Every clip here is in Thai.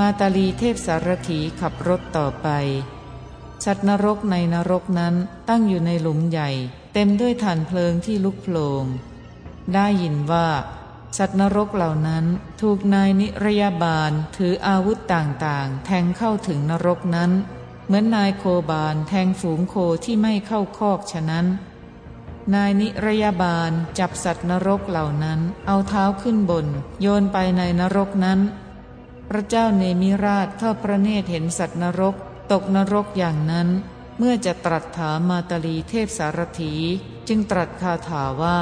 มาตาลีเทพสารถีขับรถต่อไปสัตว์นรกในนรกนั้นตั้งอยู่ในหลุมใหญ่เต็มด้วยถ่านเพลิงที่ลุกโผลงได้ยินว่าสัตว์นรกเหล่านั้นถูกนายนิรยาบาลถืออาวุธต่างๆแทงเข้าถึงนรกนั้นเหมือนนายโคบาลแทงฝูงโคที่ไม่เข้าคอกฉะนั้นนายนิรยาบาลจับสัตว์นรกเหล่านั้นเอาเท้าขึ้นบนโยนไปในนรกนั้นพระเจ้าเนมิราชทอดพระเนตรเห็นสัตว์นรกตกนรกอย่างนั้นเมื่อจะตรัสถามมาตาลีเทพสารถีจึงตรัสคาถาว่า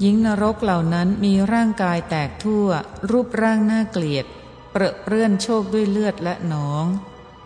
หญิงนรกเหล่านั้นมีร่างกายแตกทั่วรูปร่างน่าเกลียดเปรอะเปื้อนโชคด้วยเลือดและหนอง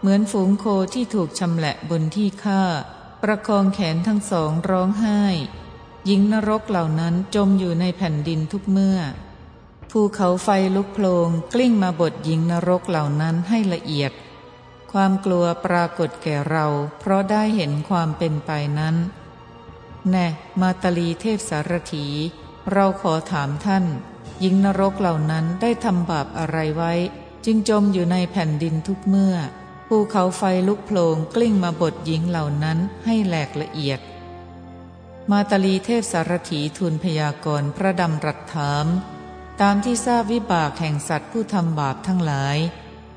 เหมือนฝูงโคที่ถูกชำแหละบนที่ฆ่าประคองแขนทั้งสองร้องไห้หญิงนรกเหล่านั้นจมอยู่ในแผ่นดินทุกเมื่อภูเขาไฟลุกโผลงกลิ้งมาบดหญิงนรกเหล่านั้นให้ละเอียดความกลัวปรากฏแก่เราเพราะได้เห็นความเป็นไปนั้นแน่มาตาลีเทพสารถีเราขอถามท่านหญิงนรกเหล่านั้นได้ทำบาปอะไรไว้จึงจมอยู่ในแผ่นดินทุกเมื่อภูเขาไฟลุกโผลงกลิ้งมาบดหญิงเหล่านั้นให้แหลกละเอียดมาตาลีเทพสารถีทูลพยากรณ์พระดำรัสถามตามที่ทราบวิบากแห่งสัตว์ผู้ทำบาปทั้งหลาย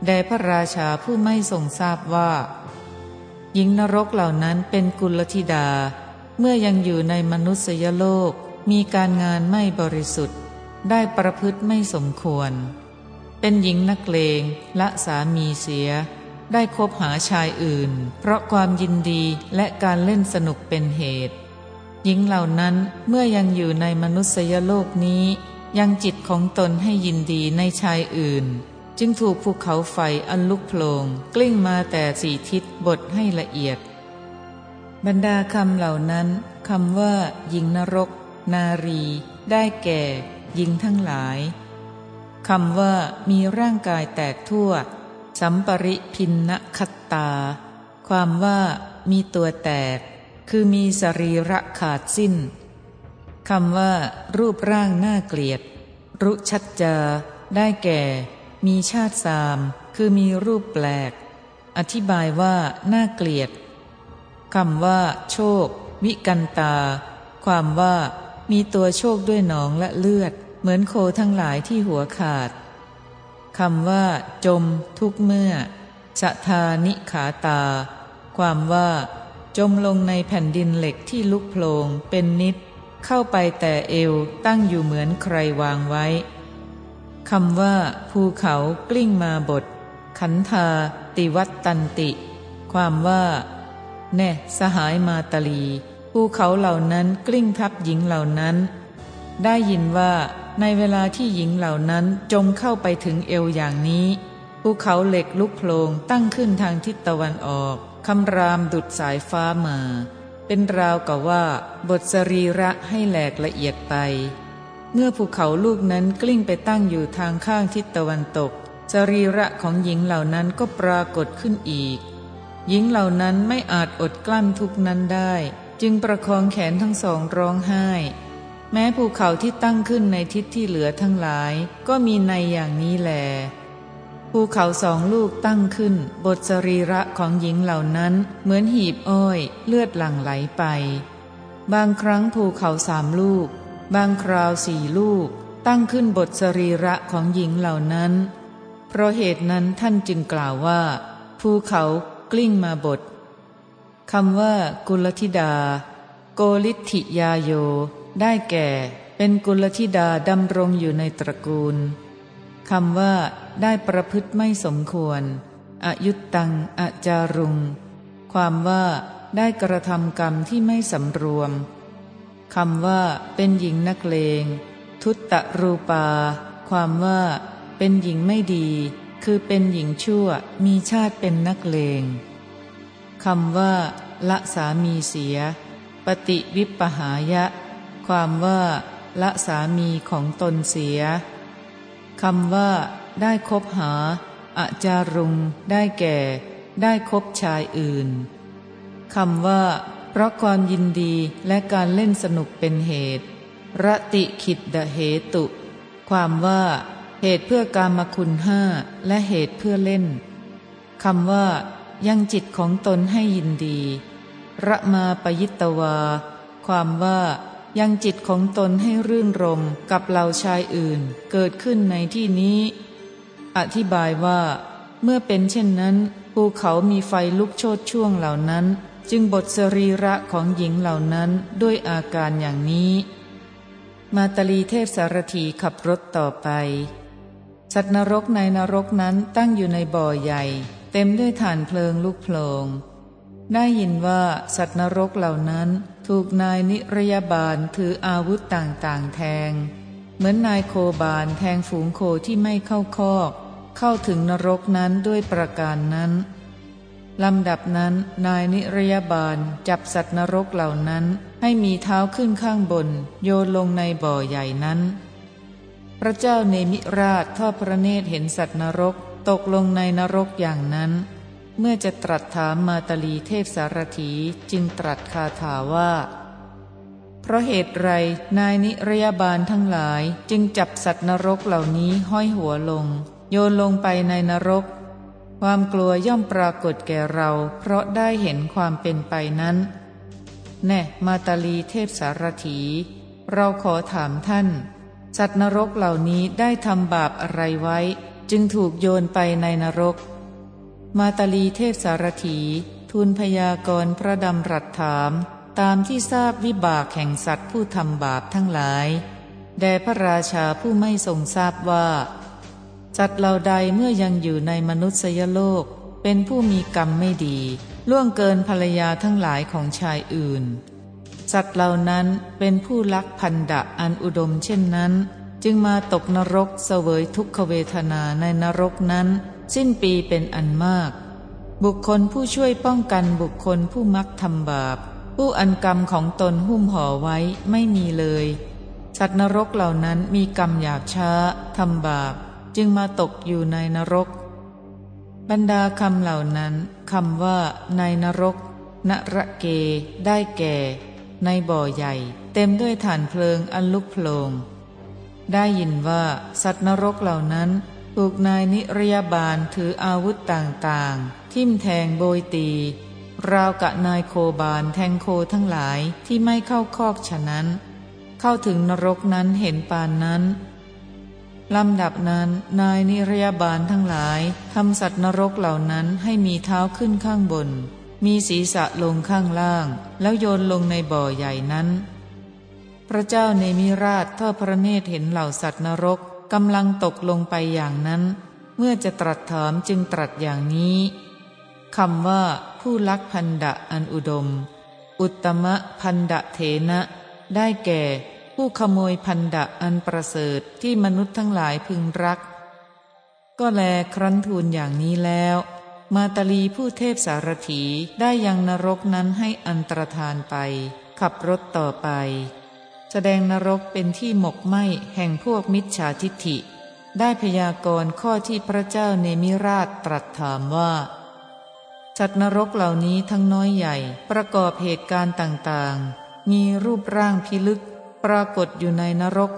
แด่พระราชาผู้ไม่ทรงทราบว่าหญิงนรกเหล่านั้นเป็นกุลธิดาเมื่อยังอยู่ในมนุษยโลกมีการงานไม่บริสุทธิ์ได้ประพฤติไม่สมควรเป็นหญิงนักเลงละสามีเสียได้คบหาชายอื่นเพราะความยินดีและการเล่นสนุกเป็นเหตุหญิงเหล่านั้นเมื่อยังอยู่ในมนุษยโลกนี้ยังจิตของตนให้ยินดีในชายอื่นจึงถูกภูเขาไฟอันลุกโผลงกลิ้งมาแต่สี่ทิศบดให้ละเอียดบรรดาคำเหล่านั้นคำว่าหญิงนรกนารีได้แก่หญิงทั้งหลายคำว่ามีร่างกายแตกทั่วสัมปริพินนคัตตาความว่ามีตัวแตกคือมีสรีระขาดสิ้นคำว่ารูปร่างน่าเกลียดรุชัจจาได้แก่มีชาติสามคือมีรูปแปลกอธิบายว่าน่าเกลียดคำว่าโชควิกันตาความว่ามีตัวโชคด้วยหนองและเลือดเหมือนโคทั้งหลายที่หัวขาดคำว่าจมทุกเมื่อชะทานิขาตาความว่าจมลงในแผ่นดินเหล็กที่ลุกโผลงเป็นนิดเข้าไปแต่เอวตั้งอยู่เหมือนใครวางไว้คำว่าภูเขากลิ้งมาบดขันธาติวัตตันติความว่าแน่สหายมาตาลีภูเขาเหล่านั้นกลิ้งทับหญิงเหล่านั้นได้ยินว่าในเวลาที่หญิงเหล่านั้นจมเข้าไปถึงเอวอย่างนี้ภูเขาเหล็กลุกโผลงตั้งขึ้นทางทิศตะวันออกคำรามดุจสายฟ้ามาเป็นราวกับว่าบทสรีระให้แหลกละเอียดไปเมื่อภูเขาลูกนั้นกลิ้งไปตั้งอยู่ทางข้างทิศตะวันตกสรีระของหญิงเหล่านั้นก็ปรากฏขึ้นอีกหญิงเหล่านั้นไม่อาจอดกลั้นทุกข์นั้นได้จึงประคองแขนทั้งสองร้องไห้แม้ภูเขาที่ตั้งขึ้นในทิศที่เหลือทั้งหลายก็มีในอย่างนี้แลภูเขาสองลูกตั้งขึ้นบทสรีระของหญิงเหล่านั้นเหมือนหีบอ้อยเลือดหลั่งไหลไปบางครั้งภูเขาสามลูกบางคราวสี่ลูกตั้งขึ้นบทสรีระของหญิงเหล่านั้นเพราะเหตุนั้นท่านจึงกล่าวว่าภูเขากลิ้งมาบดคำว่ากุลธิดาโกลิธิยาโยได้แก่เป็นกุลธิดาดำรงอยู่ในตระกูลคำว่าได้ประพฤติไม่สมควรอยุตตังอจารุงความว่าได้กระทำกรรมที่ไม่สำรวมคำว่าเป็นหญิงนักเลงทุตตรูปาความว่าเป็นหญิงไม่ดีคือเป็นหญิงชั่วมีชาติเป็นนักเลงคำว่าละสามีเสียปฏิวิปปหายะความว่าละสามีของตนเสียคำว่าได้คบหาอจารุงได้แก่ได้คบชายอื่นคำว่าเพราะความยินดีและการเล่นสนุกเป็นเหตุรติขิดเหตุความว่าเห เหตุเพื่อกามคุณห้าและเหตุเพื่อเล่นคำว่ายังจิตของตนให้ยินดีระมาปยิตวาความว่ายังจิตของตนให้รื่นรมกับเหล่าชายอื่นเกิดขึ้นในที่นี้อธิบายว่าเมื่อเป็นเช่นนั้นภูเขามีไฟลุกโชติช่วงเหล่านั้นจึงบดสรีระของหญิงเหล่านั้นด้วยอาการอย่างนี้มาตลีเทพสารถีขับรถต่อไปสัตว์นรกในนรกนั้นตั้งอยู่ในบ่อใหญ่เต็มด้วยถ่านเพลิงลุกโผลงได้ยินว่าสัตว์นรกเหล่านั้นถูกนายนิรยบาลถืออาวุธต่างๆแทงเหมือนนายโคบาลแทงฝูงโคที่ไม่เข้าคอกเข้าถึงนรกนั้นด้วยประการนั้นลำดับนั้นนายนิรยบาลจับสัตว์นรกเหล่านั้นให้มีเท้าขึ้นข้างบนโยนลงในบ่อใหญ่นั้นพระเจ้าเนมิราชทอดพระเนตรเห็นสัตว์นรกตกลงในนรกอย่างนั้นเมื่อจะตรัสถามมาตลีเทพสารถีจึงตรัสคาถาว่าเพราะเหตุไรนายนิรยบาลทั้งหลายจึงจับสัตว์นรกเหล่านี้ห้อยหัวลงโยนลงไปในนรกความกลัวย่อมปรากฏแก่เราเพราะได้เห็นความเป็นไปนั้นแน่มาตลีเทพสารถีเราขอถามท่านสัตว์นรกเหล่านี้ได้ทำบาปอะไรไว้จึงถูกโยนไปในนรกมาตลีเทพสารถีทูลพยากรณ์พระดำรัสถามตามที่ทราบวิบากแห่งสัตว์ผู้ทำบาปทั้งหลายแด่พระราชาผู้ไม่ทรงทราบว่าสัตว์เหล่าใดเมื่อยังอยู่ในมนุษยโลกเป็นผู้มีกรรมไม่ดีล่วงเกินภรรยาทั้งหลายของชายอื่นสัตว์เหล่านั้นเป็นผู้ลักพันดะอันอุดมเช่นนั้นจึงมาตกนรกเสวยทุกขเวทนาในนรกนั้นสิ้นปีเป็นอันมากบุคคลผู้ช่วยป้องกันบุคคลผู้มักทำบาปผู้อันกรรมของตนหุ้มห่อไว้ไม่มีเลยสัตว์นรกเหล่านั้นมีกรรมหยาบช้าทำบาปจึงมาตกอยู่ในนรกบรรดาคำเหล่านั้นคำว่าในนรกนรเกได้แก่ในบ่อใหญ่เต็มด้วยถ่านเพลิงอันลุกโผลงได้ยินว่าสัตว์นรกเหล่านั้นถูกนายนิรยบาลถืออาวุธต่างๆทิ่มแทงโบยตีราวกะนายโคบาลแทงโคทั้งหลายที่ไม่เข้าคอกฉะนั้นเข้าถึงนรกนั้นเห็นปานนั้นลำดับนั้นนายนิรยบาลทั้งหลายทำสัตว์นรกเหล่านั้นให้มีเท้าขึ้นข้างบนมีศีรษะลงข้างล่างแล้วโยนลงในบ่อใหญ่นั้นพระเจ้าเนมิราชทอดพระเนตรเห็นเหล่าสัตว์นรกกำลังตกลงไปอย่างนั้นเมื่อจะตรัสถามจึงตรัสอย่างนี้คำว่าผู้ลักพันดะอันอุดมอุตตมะพันดะเถนะได้แก่ผู้ขโมยพันดะอันประเสริฐที่มนุษย์ทั้งหลายพึงรักก็แลครั้นทูลอย่างนี้แล้วมาตลีผู้เทพสารถีได้ยังนรกนั้นให้อันตรธานไปขับรถต่อไปแสดงนรกเป็นที่หมกไหม้แห่งพวกมิจฉาทิฏฐิได้พยากรณ์ข้อที่พระเจ้าเนมิราชตรัสถามว่าสัตว์นรกเหล่านี้ทั้งน้อยใหญ่ประกอบเหตุการณ์ต่างๆมีรูปร่างพิลึกปรากฏอยู่ในนรก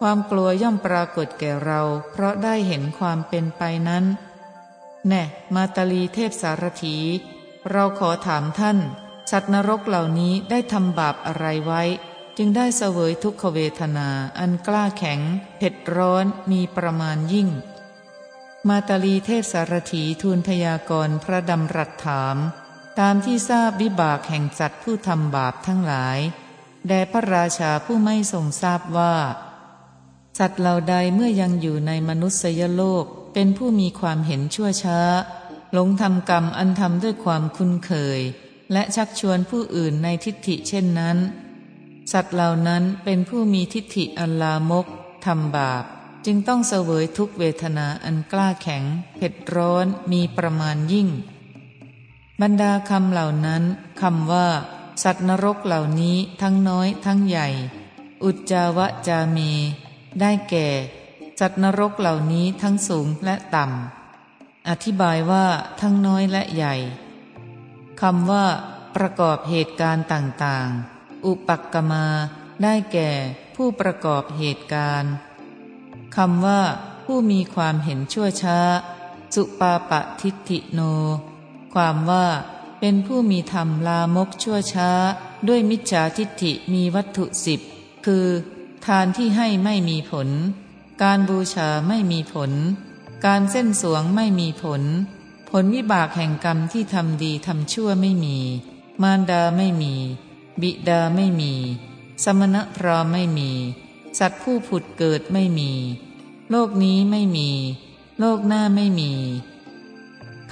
ความกลัวย่อมปรากฏแก่เราเพราะได้เห็นความเป็นไปนั้นแน่มาตลีเทพสารถีเราขอถามท่านสัตว์นรกเหล่านี้ได้ทำบาปอะไรไว้จึงได้เสวยทุกขเวทนาอันกล้าแข็งเผ็ดร้อนมีประมาณยิ่งมาตลีเทพสารถีทูลพยากรณ์พระดำรัสถามตามที่ทราบวิบากแห่งสัตว์ผู้ทำบาปทั้งหลายแด่พระราชาผู้ไม่ทรงทราบว่าสัตว์เหล่าใดเมื่อยังอยู่ในมนุษยโลกเป็นผู้มีความเห็นชั่วช้าหลงทำกรรมอันทำด้วยความคุ้นเคยและชักชวนผู้อื่นในทิฏฐิเช่นนั้นสัตว์เหล่านั้นเป็นผู้มีทิฏฐิอันลามกทำบาปจึงต้องเสวยทุกเวทนาอันกล้าแข็งเผ็ดร้อนมีประมาณยิ่งบรรดาคำเหล่านั้นคำว่าสัตว์นรกเหล่านี้ทั้งน้อยทั้งใหญ่อุจจาวจามีได้แก่สัตว์นรกเหล่านี้ทั้งสูงและต่ำอธิบายว่าทั้งน้อยและใหญ่คำว่าประกอบเหตุการณ์ต่างๆอุปักกมาได้แก่ผู้ประกอบเหตุการณ์คำว่าผู ผู้มีความเห็นชั่วช้าสุปาปะทิฏฐิโนความว่าเป็นผู้มีธรรมลามกชั่วช้าด้วยมิจฉาทิฏฐิมีวัตถุสิบคือทานที่ให้ไม่มีผลการบูชาไม่มีผลการเส้นสวงไม่มีผลผลวิบากแห่งกรรมที่ทำดีทำชั่วไม่มีมารดาไม่มีบิดาไม่มีสมณพราหมณ์ไม่มีสัตว์ผู้ผุดเกิดไม่มีโลกนี้ไม่มีโลกหน้าไม่มี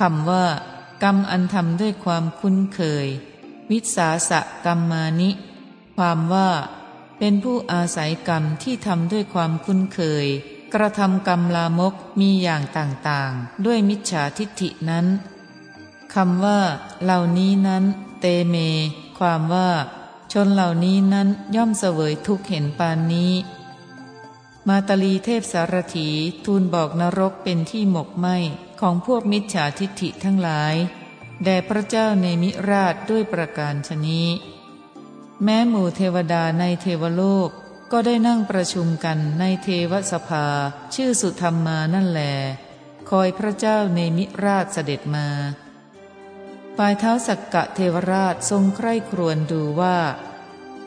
คำว่ากรรมอันทำด้วยความคุ้นเคยวิสาสะกรรมมานิความว่าเป็นผู้อาศัยกรรมที่ทำด้วยความคุ้นเคยกระทำกรรมลามกมีอย่างต่างๆด้วยมิจฉาทิฏฐินั้นคำว่าเหล่านี้นั้นเตเมความว่าชนเหล่านี้นั้นย่อมเสวยทุกข์เห็นปานนี้มาตลีเทพสารถีทูลบอกนรกเป็นที่หมกไหม้ของพวกมิจฉาทิฏฐิทั้งหลายแด่พระเจ้าเนมิราชด้วยประการฉะนี้แม้หมู่เทวดาในเทวโลกก็ได้นั่งประชุมกันในเทวสภาชื่อสุธรรมมานั่นแลคอยพระเจ้าเนมิราชเสด็จมาฝ่ายเท้าสักกะเทวราชทรงใคร่ครวญดูว่า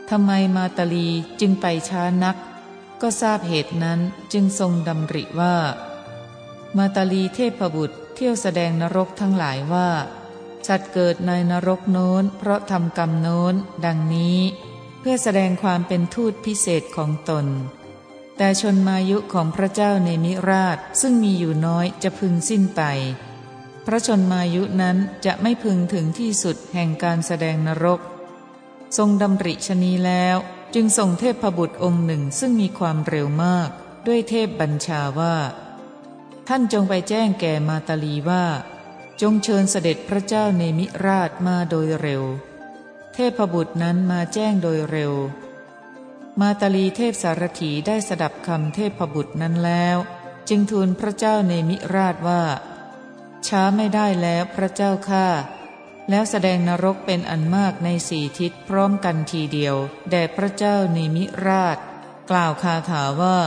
ทำไมมาตลีจึงไปช้านักก็ทราบเหตุนั้นจึงทรงดำริว่ามาตลีเทพบุตรเที่ยวแสดงนรกทั้งหลายว่าสัตว์เกิดในนรกโน้นเพราะทำกรรมโน้นดังนี้เพื่อแสดงความเป็นทูตพิเศษของตนแต่ชนมายุของพระเจ้าเนมิราชซึ่งมีอยู่น้อยจะพึงสิ้นไปพระชนมายุนั้นจะไม่พึงถึงที่สุดแห่งการแสดงนรกทรงดำริชนีแล้วจึงส่งเทพบุตรองค์หนึ่งซึ่งมีความเร็วมากด้วยเทพบัญชาว่าท่านจงไปแจ้งแก่มาตาลีว่าจงเชิญเสด็จพระเจ้าเนมิราชมาโดยเร็วเทพบุตรนั้นมาแจ้งโดยเร็วมาตาลีเทพสารถีได้สดับคำเทพบุตรนั้นแล้วจึงทูลพระเจ้าเนมิราชว่าช้าไม่ได้แล้วพระเจ้าข้าแล้วแสดงนรกเป็นอันมากในสี่ทิศพร้อมกันทีเดียวแด่พระเจ้าเนมิราชกล่าวคาถาว่า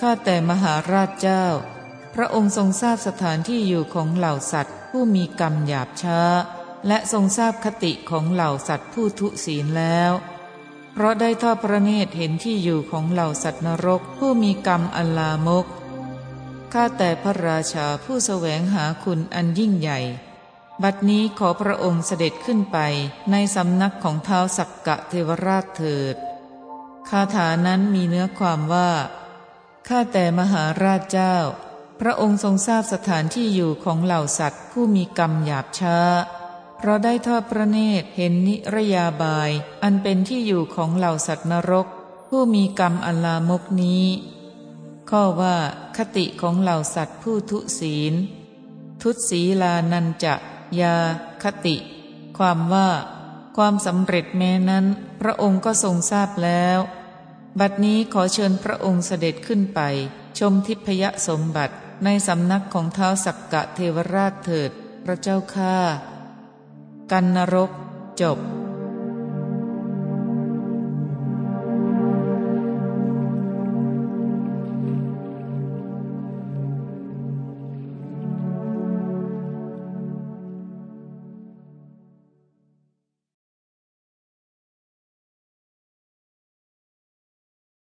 ข้าแต่มหาราชเจ้าพระองค์ทรงทราบสถานที่อยู่ของเหล่าสัตว์ผู้มีกรรมหยาบช้าและทรงทราบคติของเหล่าสัตว์ผู้ทุศีลแล้วเพราะได้ทอดพระเนตรเห็นที่อยู่ของเหล่าสัตว์นรกผู้มีกรรมอันลามกข้าแต่พระราชาผู้แสวงหาคุณอันยิ่งใหญ่บัดนี้ขอพระองค์เสด็จขึ้นไปในสำนักของท้าวสักกะเทวราชเถิดคาถานั้นมีเนื้อความว่าข้าแต่มหาราชเจ้าพระองค์ทรงทราบสถานที่อยู่ของเหล่าสัตว์ผู้มีกรรมหยาบช้าเพราะได้ทอดพระเนตรเห็นนิรยาบายอันเป็นที่อยู่ของเหล่าสัตว์นรกผู้มีกรรมอันลามกนี้ข้อว่าคติของเหล่าสัตว์ผู้ทุศีลทุศีลานันจะยาคติความว่าความสำเร็จแม้นั้นพระองค์ก็ทรงทราบแล้วบัดนี้ขอเชิญพระองค์เสด็จขึ้นไปชมทิพยสมบัติในสำนักของท้าวสักกะเทวราชเถิดพระเจ้าข้ากันนรกจบ